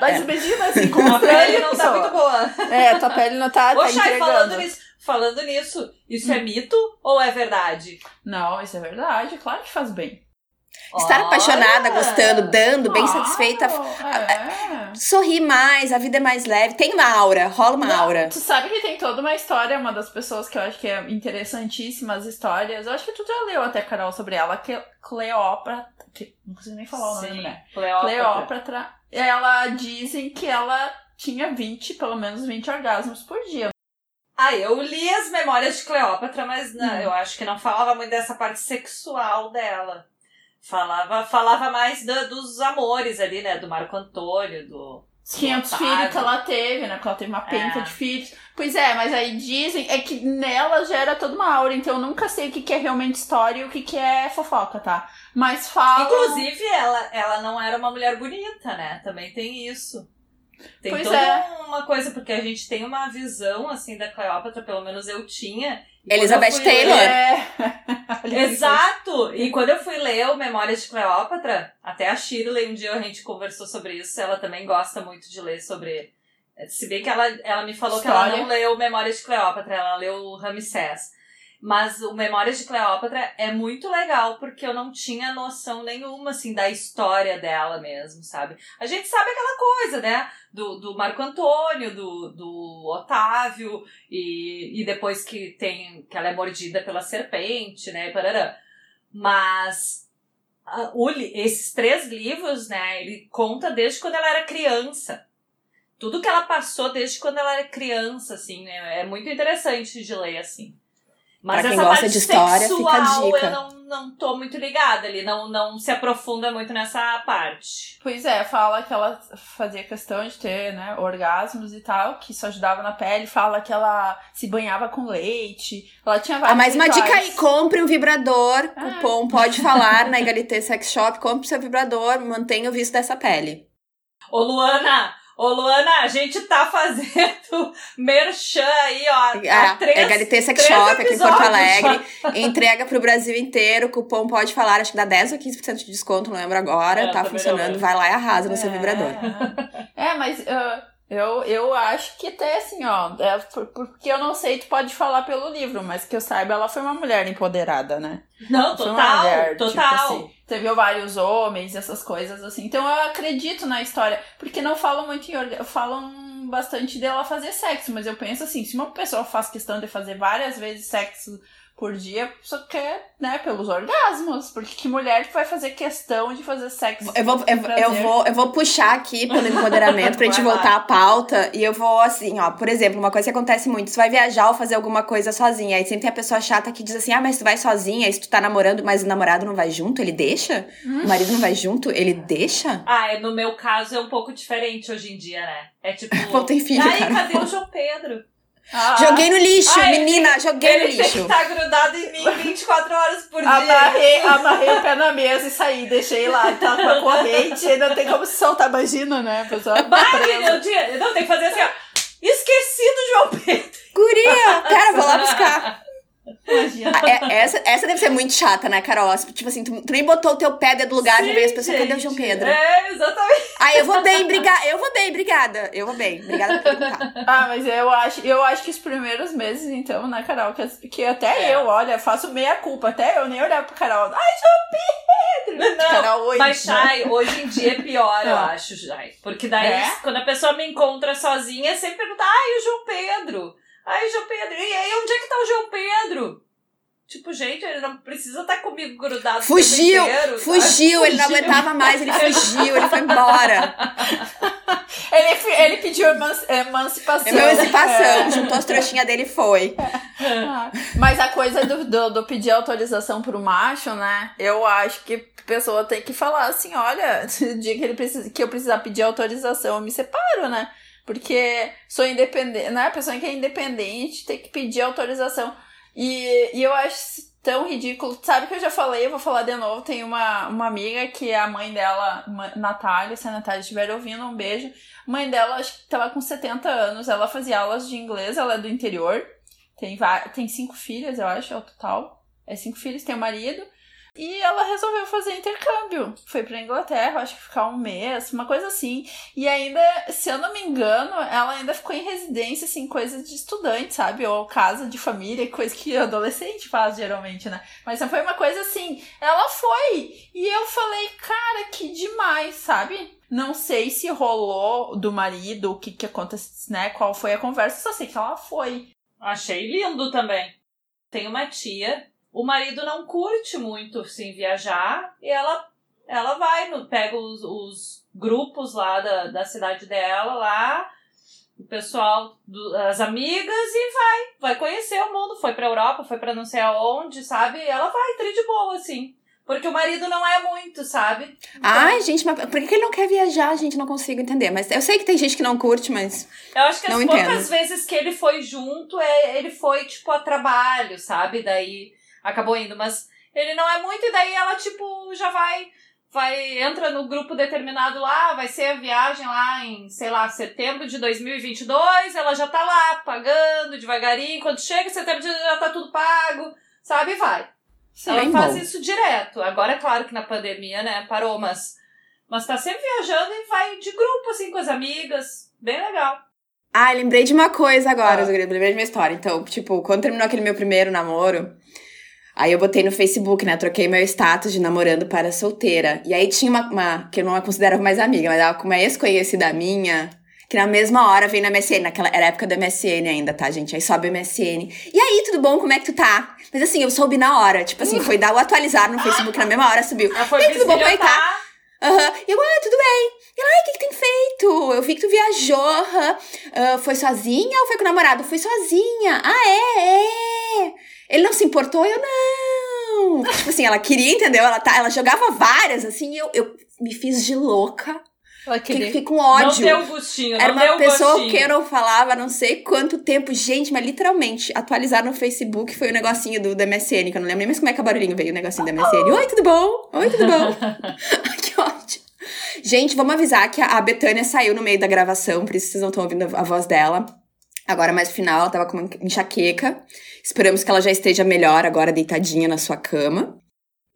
Mas imagina, assim, com a pele não tá muito boa. É, tua pele não tá, tá entregando. Falando nisso, falando nisso, isso hum. é mito ou é verdade? Não, isso é verdade, claro que faz bem. Estar olha, apaixonada, gostando, dando, bem claro, satisfeita, é. sorrir mais, a vida é mais leve, tem uma aura, rola uma Não, aura. Tu sabe que tem toda uma história, uma das pessoas que eu acho que é interessantíssima, as histórias, eu acho que tu já leu até, Carol, sobre ela, que Cleópatra, que, não consigo nem falar o nome, né? Cleópatra. Cleópatra, ela dizem que ela tinha vinte, pelo menos vinte orgasmos por dia. Ah, eu li as Memórias de Cleópatra, mas não, hum. eu acho que não falava muito dessa parte sexual dela. Falava, falava mais do, dos amores ali, né? Do Marco Antônio, do... quinhentos filhos que ela teve, né? Porque ela teve uma penca é. de filhos. Pois é, mas aí dizem... É que nela gera toda uma aura. Então eu nunca sei o que, que é realmente história e o que, que é fofoca, tá? Mas fala... Inclusive, ela, ela não era uma mulher bonita, né? Também tem isso. Tem pois toda é. uma coisa, porque a gente tem uma visão, assim, da Cleópatra. Pelo menos eu tinha... Elizabeth Taylor. É... Exato! E quando eu fui ler o Memórias de Cleópatra, até a Shirley, um dia a gente conversou sobre isso, ela também gosta muito de ler sobre... Se bem que ela, ela me falou História. que ela não leu Memórias de Cleópatra, ela leu o Ramsés. Mas o Memórias de Cleópatra é muito legal, porque eu não tinha noção nenhuma, assim, da história dela mesmo, sabe? A gente sabe aquela coisa, né? Do, do Marco Antônio, do, do Otávio, e, e depois que, tem, que ela é mordida pela serpente, né? Parará. Mas a, o, esses três livros, né? Ele conta desde quando ela era criança. Tudo que ela passou desde quando ela era criança, assim, né? É muito interessante de ler, assim. Mas pra quem essa gosta parte de história, sexual, fica a dica. Eu não, não tô muito ligada ali, não, não se aprofunda muito nessa parte. Pois é, fala que ela fazia questão de ter, né, orgasmos e tal, que isso ajudava na pele, fala que ela se banhava com leite, ela tinha várias ah, mas uma dica aí, compre um vibrador, ah. cupom Pode Falar na H L T Sex Shop, compre seu vibrador, mantenha o visto dessa pele. Ô Luana... Ô, Luana, a gente tá fazendo merchan aí, ó. Ah, três, é H L T Sex Shop aqui em Porto Alegre. Entrega pro Brasil inteiro. Cupom Pode Falar, acho que dá dez ou quinze por cento de desconto, não lembro agora. É, tá funcionando, melhor. Vai lá e arrasa no é. seu vibrador. É, mas uh, eu, eu acho que até assim, ó. É, porque eu não sei, tu pode falar pelo livro, mas que eu saiba, ela foi uma mulher empoderada, né? Não, ela total, uma mulher, total. Tipo assim, teve vários homens, essas coisas assim. Então eu acredito na história. Porque não falam muito em orgasmo. Falam bastante dela fazer sexo. Mas eu penso assim, se uma pessoa faz questão de fazer várias vezes sexo por dia, só quer, né, pelos orgasmos. Porque que mulher vai fazer questão de fazer sexo? Eu vou, eu, eu vou, eu vou puxar aqui pelo empoderamento pra gente voltar à pauta. E eu vou assim, ó. Por exemplo, uma coisa que acontece muito. Tu vai viajar ou fazer alguma coisa sozinha. Aí sempre tem a pessoa chata que diz assim, ah, mas tu vai sozinha. E se tu tá namorando, mas o namorado não vai junto, ele deixa? Hum. O marido não vai junto, ele deixa? Ah, é, no meu caso é um pouco diferente hoje em dia, né? É tipo... Pô, tem filho, ai, cara. Cadê o João Pedro? Ah, joguei no lixo, ai, menina, joguei ele no lixo. Ele tem que estar tá grudado em mim vinte e quatro horas por dia. Amarrei, amarrei o pé na mesa e saí, deixei lá. Tava com a corrente, ainda tem como se soltar, imagina, né? Pessoal, tá meu dia. Não, tem que fazer assim, ó. Esqueci do João Pedro. Guria, cara, vou lá buscar. Imagina. É, essa, essa deve ser muito chata, né, Carol? Tipo assim, tu, tu nem botou o teu pé dentro do lugar. Sim, de ver as pessoas, cadê o João Pedro? É, exatamente. Aí eu vou bem, obrigada. Eu vou bem, obrigada. Eu vou bem, obrigada por perguntar. Ah, mas eu acho, eu acho que os primeiros meses, então, né, Carol? Que, que até é. eu, olha, faço meia culpa. Até eu nem olhar pro Carol. Ai, João Pedro! Não, Carol, hoje, mas, Chay, né? Hoje em dia é pior, eu acho, Chay. Porque daí, é? quando a pessoa me encontra sozinha, sempre pergunta, ai, o João Pedro... Ai, João Pedro, e aí, onde é que tá o João Pedro? Tipo, gente, ele não precisa estar comigo grudado. Fugiu, inteiro, fugiu, tá? ele fugiu. não aguentava mais, ele fugiu, ele foi embora. ele, ele pediu emanci- emancipação. Emancipação, é. Juntou as trouxinhas dele e foi. Ah, mas a coisa do, do, do pedir autorização pro macho, né? Eu acho que a pessoa tem que falar assim, olha, no dia que, ele precisa, que eu precisar pedir autorização, eu me separo, né? Porque sou independente, né? A pessoa que é independente tem que pedir autorização. E, e eu acho tão ridículo. Sabe que eu já falei, eu vou falar de novo. Tem uma, uma amiga que a mãe dela, Natália, se a Natália estiver ouvindo, um beijo. Mãe dela, acho que estava com setenta anos, ela fazia aulas de inglês, ela é do interior. Tem, tem cinco filhas, eu acho, é o total. É cinco filhos, tem o marido. E ela resolveu fazer intercâmbio. Foi pra Inglaterra, acho que ficar um mês, uma coisa assim. E ainda, se eu não me engano, ela ainda ficou em residência, assim, coisa de estudante, sabe? Ou casa de família, coisa que adolescente faz, geralmente, né? Mas não foi uma coisa assim. Ela foi! E eu falei, cara, que demais, sabe? Não sei se rolou do marido, o que que aconteceu, né? Qual foi a conversa, só sei que ela foi. Achei lindo também. Tem uma tia... O marido não curte muito, assim, viajar, e ela, ela vai, pega os, os grupos lá da, da cidade dela, lá, o pessoal, do, as amigas, e vai, vai conhecer o mundo, foi pra Europa, foi pra não sei aonde, sabe, e ela vai, tri de boa, assim, porque o marido não é muito, sabe? Então... Ai, gente, mas por que ele não quer viajar, gente, não consigo entender, mas eu sei que tem gente que não curte, mas eu acho que as não poucas entendo. Vezes que ele foi junto, é, ele foi, tipo, a trabalho, sabe, daí... Acabou indo, mas ele não é muito, e daí ela, tipo, já vai, vai, entra no grupo determinado lá, vai ser a viagem lá em, sei lá, setembro de dois mil e vinte e dois, ela já tá lá, pagando devagarinho, quando chega setembro de já tá tudo pago, sabe, vai. Sim, ela faz bom. Isso direto, agora é claro que na pandemia, né, parou, mas, mas tá sempre viajando e vai de grupo, assim, com as amigas, bem legal. Ah, lembrei de uma coisa agora, ah. lembrei de uma história, então, tipo, quando terminou aquele meu primeiro namoro... Aí eu botei no Facebook, né? Troquei meu status de namorando para solteira. E aí tinha uma, uma que eu não a considerava mais amiga, mas ela uma ex-conhecida minha, que na mesma hora veio na M S N. Naquela, era a época do M S N ainda, tá, gente? Aí sobe o M S N. E aí, tudo bom? Como é que tu tá? Mas assim, eu soube na hora. Tipo assim, foi dar o atualizar no Facebook, na mesma hora subiu. E aí, tudo bom? Como é que tá? Aham. E eu, ah, tudo bem. E ela, ai, o que que tem feito? Eu vi que tu viajou, uh, foi sozinha ou foi com o namorado? Foi sozinha. Ah, é, é. Ele não se importou, eu não. Tipo assim, ela queria, entendeu? Ela, tá, ela jogava várias, assim, e eu, eu me fiz de louca. Ela queria. Fiquei com ódio. Não deu gostinho, não Era uma pessoa gostinho. Que eu não falava não sei quanto tempo. Gente, mas literalmente, atualizar no Facebook foi o um negocinho do, do M S N, que eu não lembro nem mais como é que a barulhinho veio o negocinho do M S N. Oi, tudo bom? Oi, tudo bom? Que ódio. Gente, vamos avisar que a, a Betânia saiu no meio da gravação, por isso vocês não estão ouvindo a, a voz dela. Agora, mais no final, ela tava com uma enxaqueca. Esperamos que ela já esteja melhor agora, deitadinha na sua cama.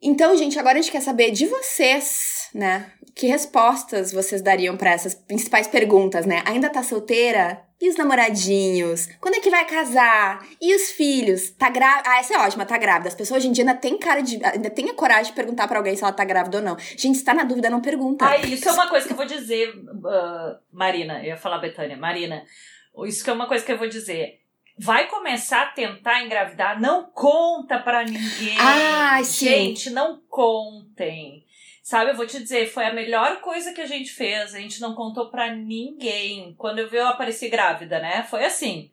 Então, gente, agora a gente quer saber de vocês, né? Que respostas vocês dariam pra essas principais perguntas, né? Ainda tá solteira? E os namoradinhos? Quando é que vai casar? E os filhos? Tá grávida? Ah, essa é ótima, tá grávida. As pessoas hoje em dia ainda tem cara de... Ainda tem a coragem de perguntar pra alguém se ela tá grávida ou não. Gente, se tá na dúvida, não pergunta. Ah, isso é uma coisa que eu vou dizer, uh, Marina. Eu ia falar Betânia. Marina... Isso que é uma coisa que eu vou dizer. Vai começar a tentar engravidar, não conta pra ninguém. Ah, sim. Gente, não contem. Sabe, eu vou te dizer, foi a melhor coisa que a gente fez. A gente não contou pra ninguém. Quando eu vi, eu apareci grávida, né? Foi assim.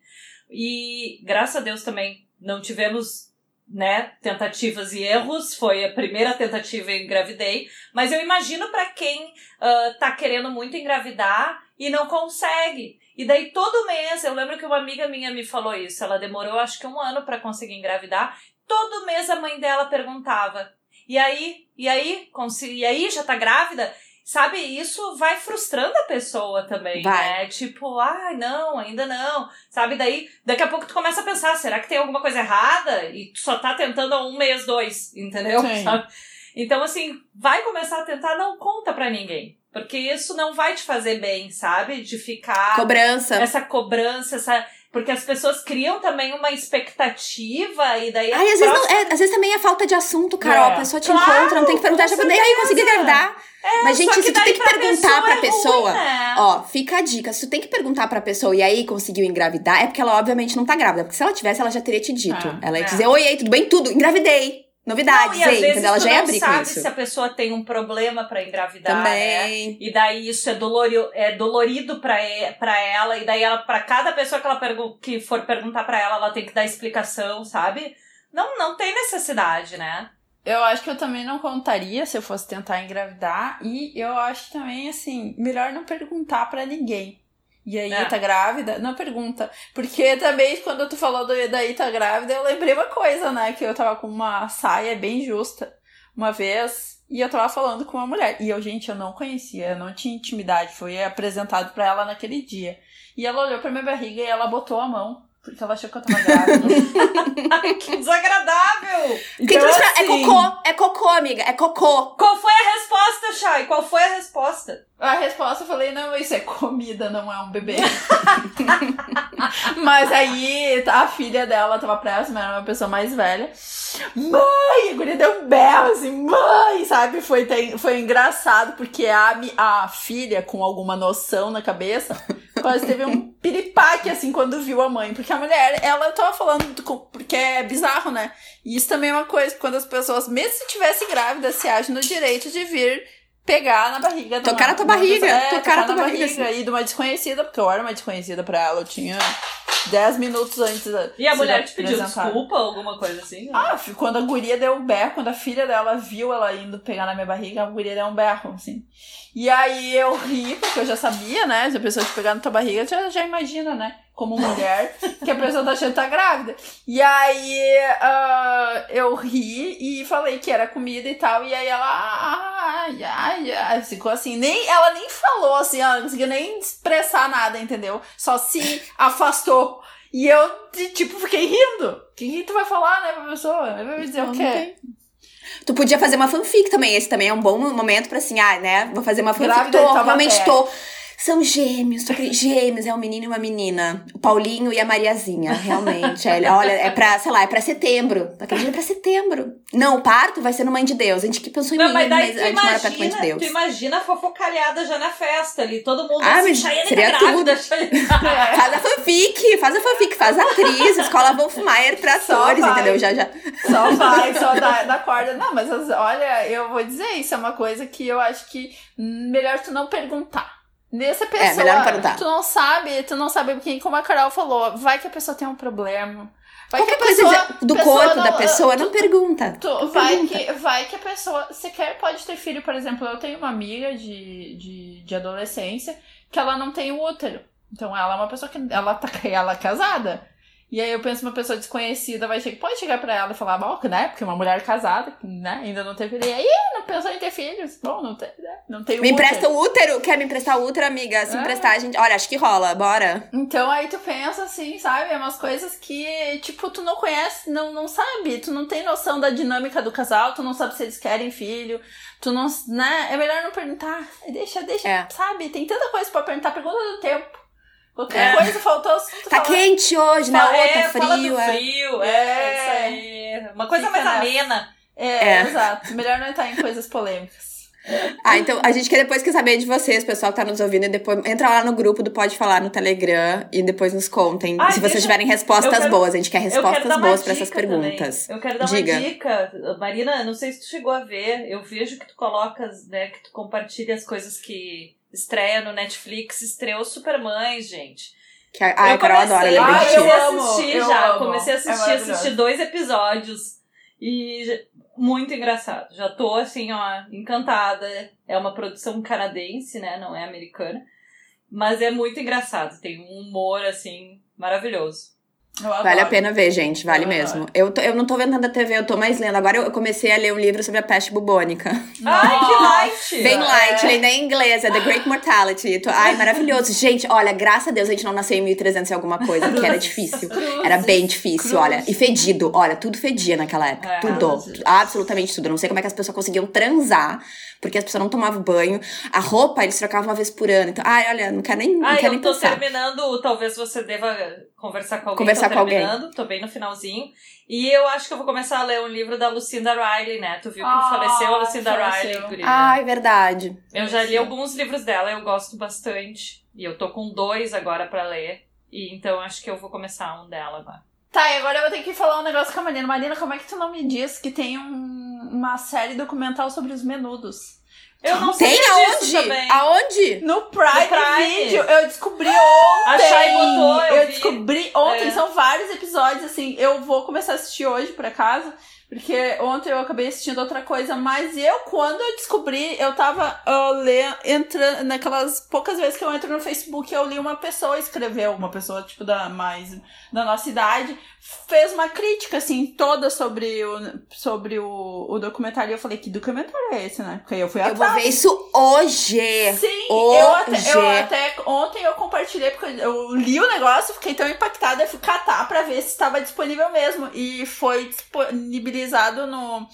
E graças a Deus também não tivemos, né, tentativas e erros. Foi a primeira tentativa e eu engravidei. Mas eu imagino pra quem uh, tá querendo muito engravidar e não consegue. E daí todo mês, eu lembro que uma amiga minha me falou isso, ela demorou acho que um ano pra conseguir engravidar, todo mês a mãe dela perguntava, e aí, e aí, e aí já tá grávida? Sabe, isso vai frustrando a pessoa também, vai. Né? Tipo, ah, não, ainda não, sabe, daí daqui a pouco tu começa a pensar, será que tem alguma coisa errada? E tu só tá tentando há um mês, dois, entendeu? Sabe? Então assim, vai começar a tentar, não conta pra ninguém. Porque isso não vai te fazer bem, sabe? De ficar... Cobrança. Essa cobrança, essa, Porque as pessoas criam também uma expectativa e daí... Ai, às, próxima... vezes não, é, às vezes também é falta de assunto, Carol. É. A pessoa te claro, encontra, não tem que perguntar. Já falei, aí consegui agradar. É, mas, gente, se tu tem que pra perguntar pessoa pra é pessoa... Ruim, né? Ó, fica a dica. Se tu tem que perguntar pra pessoa e aí conseguiu engravidar, é porque ela, obviamente, não tá grávida. Porque se ela tivesse, ela já teria te dito. Ah, ela ia é. dizer, oi, aí, tudo bem? Tudo. Engravidei. Novidades, não, e às vezes ela tu já não abrir sabe isso. se a pessoa tem um problema pra engravidar, também. Né? E daí isso é, dolorido, é dolorido pra, e, pra ela, e daí ela, pra cada pessoa que, ela pergu- que for perguntar pra ela, ela tem que dar explicação, sabe? Não, não tem necessidade, né? Eu acho que eu também não contaria se eu fosse tentar engravidar, e eu acho também, assim, melhor não perguntar pra ninguém. E aí, é. tá grávida? Não pergunta. Porque também, quando tu falou do, da Ita grávida, eu lembrei uma coisa, né? Que eu tava com uma saia bem justa uma vez, e eu tava falando com uma mulher. E eu, gente, eu não conhecia, eu não tinha intimidade. Foi apresentado pra ela naquele dia. E ela olhou pra minha barriga e ela botou a mão. Porque ela achou que eu tava grávida. Que desagradável! Então, que assim... É cocô, é cocô, amiga, é cocô. Qual foi a resposta, Chay? Qual foi a resposta? A resposta, eu falei, não, isso é comida, não é um bebê. Mas aí, a filha dela tava próxima, era uma pessoa mais velha. Mãe! A guria deu um berro, assim, mãe! Sabe? Foi, tem, foi engraçado, porque a, a filha, com alguma noção na cabeça... Quase teve um piripaque, assim, quando viu a mãe. Porque a mulher, ela tava falando... Porque é bizarro, né? E isso também é uma coisa. Quando as pessoas, mesmo se estivesse grávida, se acham no direito de vir pegar na barriga... Tocar na tua barriga. É, tocar na tua barriga. barriga assim. E de uma desconhecida. Porque eu era uma desconhecida pra ela. Eu tinha dez minutos antes... Da, e a mulher te pediu desculpa ou alguma coisa assim? Né? Ah, quando a guria deu um berro. Quando a filha dela viu ela indo pegar na minha barriga, a guria deu um berro, assim... E aí eu ri, porque eu já sabia, né? Se a pessoa te pegar na tua barriga, já, já imagina, né? Como mulher, que a pessoa tá achando que tá grávida. E aí uh, eu ri e falei que era comida e tal. E aí ela ai, ai, ai, ficou assim. Nem, ela nem falou assim, ela não conseguiu nem expressar nada, entendeu? Só se afastou. E eu, tipo, fiquei rindo. O que tu vai falar, né, pra pessoa? Eu vou dizer o quê? Tu podia fazer uma fanfic também. Esse também é um bom momento pra assim, ah, né? Vou fazer uma fanfic. Grávida, tô, realmente terra. tô. São gêmeos. Tô... Gêmeos, é um menino e uma menina. O Paulinho e a Mariazinha, realmente. É, olha, é pra, sei lá, é pra setembro. Acredito, é pra setembro. Não, o parto vai ser no Mãe de Deus. A gente que pensou em mim, mas, mas a gente mora perto do Mãe de Deus. Tu imagina a fofocalhada já na festa ali. Todo mundo ah, assim, Chayane seria tá grávida. Faz a fanfic, faz a fanfic, faz a atriz, Escola Wolfmeier, tratores, entendeu? Já, já. Só vai, só dá, dá corda. Não, mas olha, eu vou dizer, isso é uma coisa que eu acho que melhor tu não perguntar. Nessa pessoa, é, melhor perguntar. tu não sabe, tu não sabe porque, como a Carol falou, vai que a pessoa tem um problema. Vai Qualquer que a pessoa, coisa do corpo não, da pessoa, tu, não pergunta. Tu, não vai, pergunta. Que, vai que a pessoa, você quer, pode ter filho, por exemplo, eu tenho uma amiga de, de, de adolescência que ela não tem útero. Então ela é uma pessoa que, ela tá ela é casada. E aí eu penso, uma pessoa desconhecida vai chegar, pode chegar pra ela e falar, mal, né? Porque uma mulher casada, né? Ainda não teve filho. E aí, não pensou em ter filhos. Bom, não tem, né? Não tem me útero. Me empresta o útero? Quer me emprestar o útero, amiga? Se é. emprestar, a gente... Olha, acho que rola, bora. Então aí tu pensa assim, sabe? É umas coisas que, tipo, tu não conhece, não, não sabe. Tu não tem noção da dinâmica do casal, tu não sabe se eles querem filho. Tu não... né? É melhor não perguntar. Deixa, deixa, é. sabe? Tem tanta coisa pra perguntar. Pergunta do tempo. Outra é. coisa faltou. Tá fala... quente hoje, na outra é, frio. Fala do frio, é. é, é isso aí. Uma coisa Fica mais na... amena. É, é, exato. Melhor não entrar em coisas polêmicas. Ah, então a gente quer depois quer saber de vocês, pessoal que tá nos ouvindo, e depois entra lá no grupo do Pode Falar no Telegram e depois nos contem Ai, se vocês deixa... tiverem respostas quero... boas. A gente quer respostas boas para essas perguntas. Também. Eu quero dar Diga. uma dica. Marina, não sei se tu chegou a ver, eu vejo que tu colocas, né, que tu compartilha as coisas que... Estreia no Netflix, estreou Supermães, gente. Que a, ah, eu Carol adora, ela é bem ah, eu assisti eu já, amo. comecei a assistir, é assisti dois episódios e muito engraçado. Já tô assim, ó, encantada. É uma produção canadense, né? Não é americana. Mas é muito engraçado, tem um humor assim maravilhoso. Vale a pena ver, gente, vale eu mesmo. Eu, tô, eu não tô vendo nada da T V, eu tô mais lendo. Agora eu comecei a ler um livro sobre a peste bubônica. Ai, que light! Bem light, é. Lendo em inglês, é The Great Mortality. Ai, maravilhoso. Gente, olha, graças a Deus a gente não nasceu em mil e trezentos e alguma coisa, porque era difícil. Cruzes, era bem difícil, cruzes. Olha. E fedido, olha, tudo fedia naquela época. É, tudo, cruzes. absolutamente tudo. Eu não sei como é que as pessoas conseguiam transar, porque as pessoas não tomavam banho. A roupa, eles trocavam uma vez por ano. Então, ai, olha, não quero nem pensar. Ai, não quero eu nem tô pensar. terminando, talvez você deva conversar com alguém. Conversar Tô terminando, tô bem no finalzinho. E eu acho que eu vou começar a ler um livro da Lucinda Riley, né? Tu viu que oh, faleceu a Lucinda faleceu. Riley, querida. Ah, é verdade. Eu já li alguns livros dela, eu gosto bastante. E eu tô com dois agora pra ler. E então acho que eu vou começar um dela agora. Tá, e agora eu vou ter que falar um negócio com a Marina. Marina, como é que tu não me diz que tem um, uma série documental sobre os Menudos? Eu não sei. Tem aonde? Também. Aonde? No Prime, Prime Video. Eu descobri ontem. A Chay botou, eu, eu descobri ontem. É. São vários episódios, assim. Eu vou começar a assistir hoje, por acaso. Porque ontem eu acabei assistindo outra coisa. Mas eu, quando eu descobri, eu tava uh, lendo, entrando... Naquelas poucas vezes que eu entro no Facebook, eu li uma pessoa, escreveu. Uma pessoa, tipo, da mais da nossa idade. Fez uma crítica, assim, toda sobre o, sobre o, o documentário. E eu falei, que documentário é esse, né? Porque eu fui atrás. Eu vou ver isso hoje! Sim! Hoje. Eu, até, eu até... Ontem eu compartilhei, porque eu li o negócio, fiquei tão impactada. Eu fui catar pra ver se estava disponível mesmo. E foi disponibilizado no,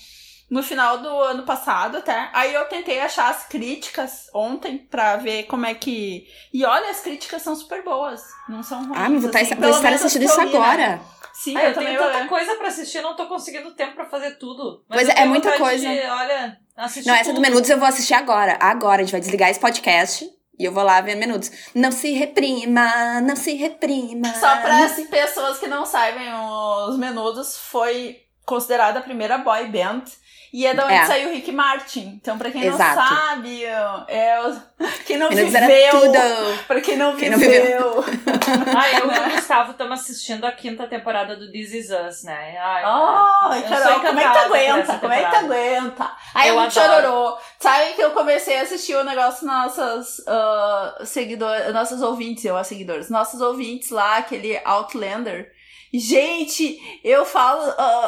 no final do ano passado até. Aí eu tentei achar as críticas ontem pra ver como é que... E olha, as críticas são super boas. Não são ruins. Ah, mas vou, assim, tá, vou estar assistindo isso li, agora. Né? Sim, ah, eu, eu também tenho tanta eu... coisa pra assistir, não tô conseguindo tempo pra fazer tudo. Mas, mas é muita coisa. De, olha, não, essa tudo. do Menudos eu vou assistir agora. Agora, a gente vai desligar esse podcast. E eu vou lá ver Menudos. Não se reprima, não se reprima. Só pra as pessoas que não sabem, os Menudos foi... considerada a primeira boy band. E é da onde é. saiu o Ricky Martin. Então, pra quem Exato. não sabe... É o... Quem não Menudos viveu... Tudo. Pra quem não quem viveu... Não viveu. Ai, eu e o Gustavo estamos assistindo a quinta temporada do This Is Us, né? Ai, oh, Carol, como é que tu aguenta? Como é que tu aguenta? Aí eu um chororô. Sabe que eu comecei a assistir o um negócio nossas uh, seguidoras... Nossas ouvintes, eu as seguidoras. Nossas ouvintes lá, aquele Outlander... Gente, eu falo,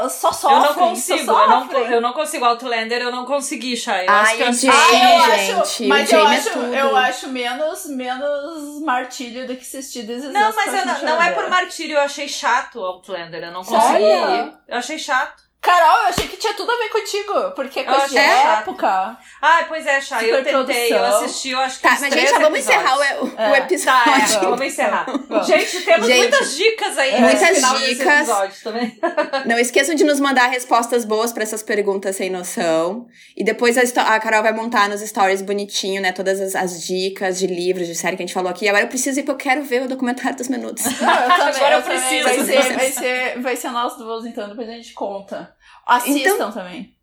uh, só sofrem. Eu não consigo, só eu, não, eu não consigo. Outlander, eu não consegui, Chay. Eu Ai, acho que eu Jay, Ai, eu gente. Acho, mas eu acho, é eu acho menos, menos martírio do que assistir This Is Us. Não, mas eu não, não é por martírio, eu achei chato Outlander. Eu não consegui. Sério? Eu achei chato. Carol, eu achei que tinha tudo a ver contigo, porque é coisa de época. Ah, pois é, Chay, eu tentei, eu assisti, eu acho que Tá, mas gente, já vamos encerrar o, o é. episódio. Tá, é, vamos encerrar. Gente, temos gente, muitas dicas aí. Muitas no dicas. Também. Não esqueçam de nos mandar respostas boas pra essas perguntas sem noção. E depois a, a Carol vai montar nos stories bonitinho, né, todas as, as dicas de livros, de série que a gente falou aqui. Agora eu preciso ir porque eu quero ver o documentário dos Menudos. Não, eu também, Agora eu, eu preciso. Vai ser, vai ser, vai ser nós duas, então, depois a gente conta. Assistam então, também.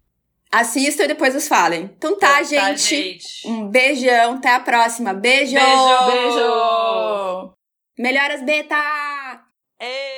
Assistam e depois nos falem. Então tá, tá, gente. tá, gente. Um beijão. Até a próxima. Beijo. Beijo. Beijo. Melhoras, Beta. Ei.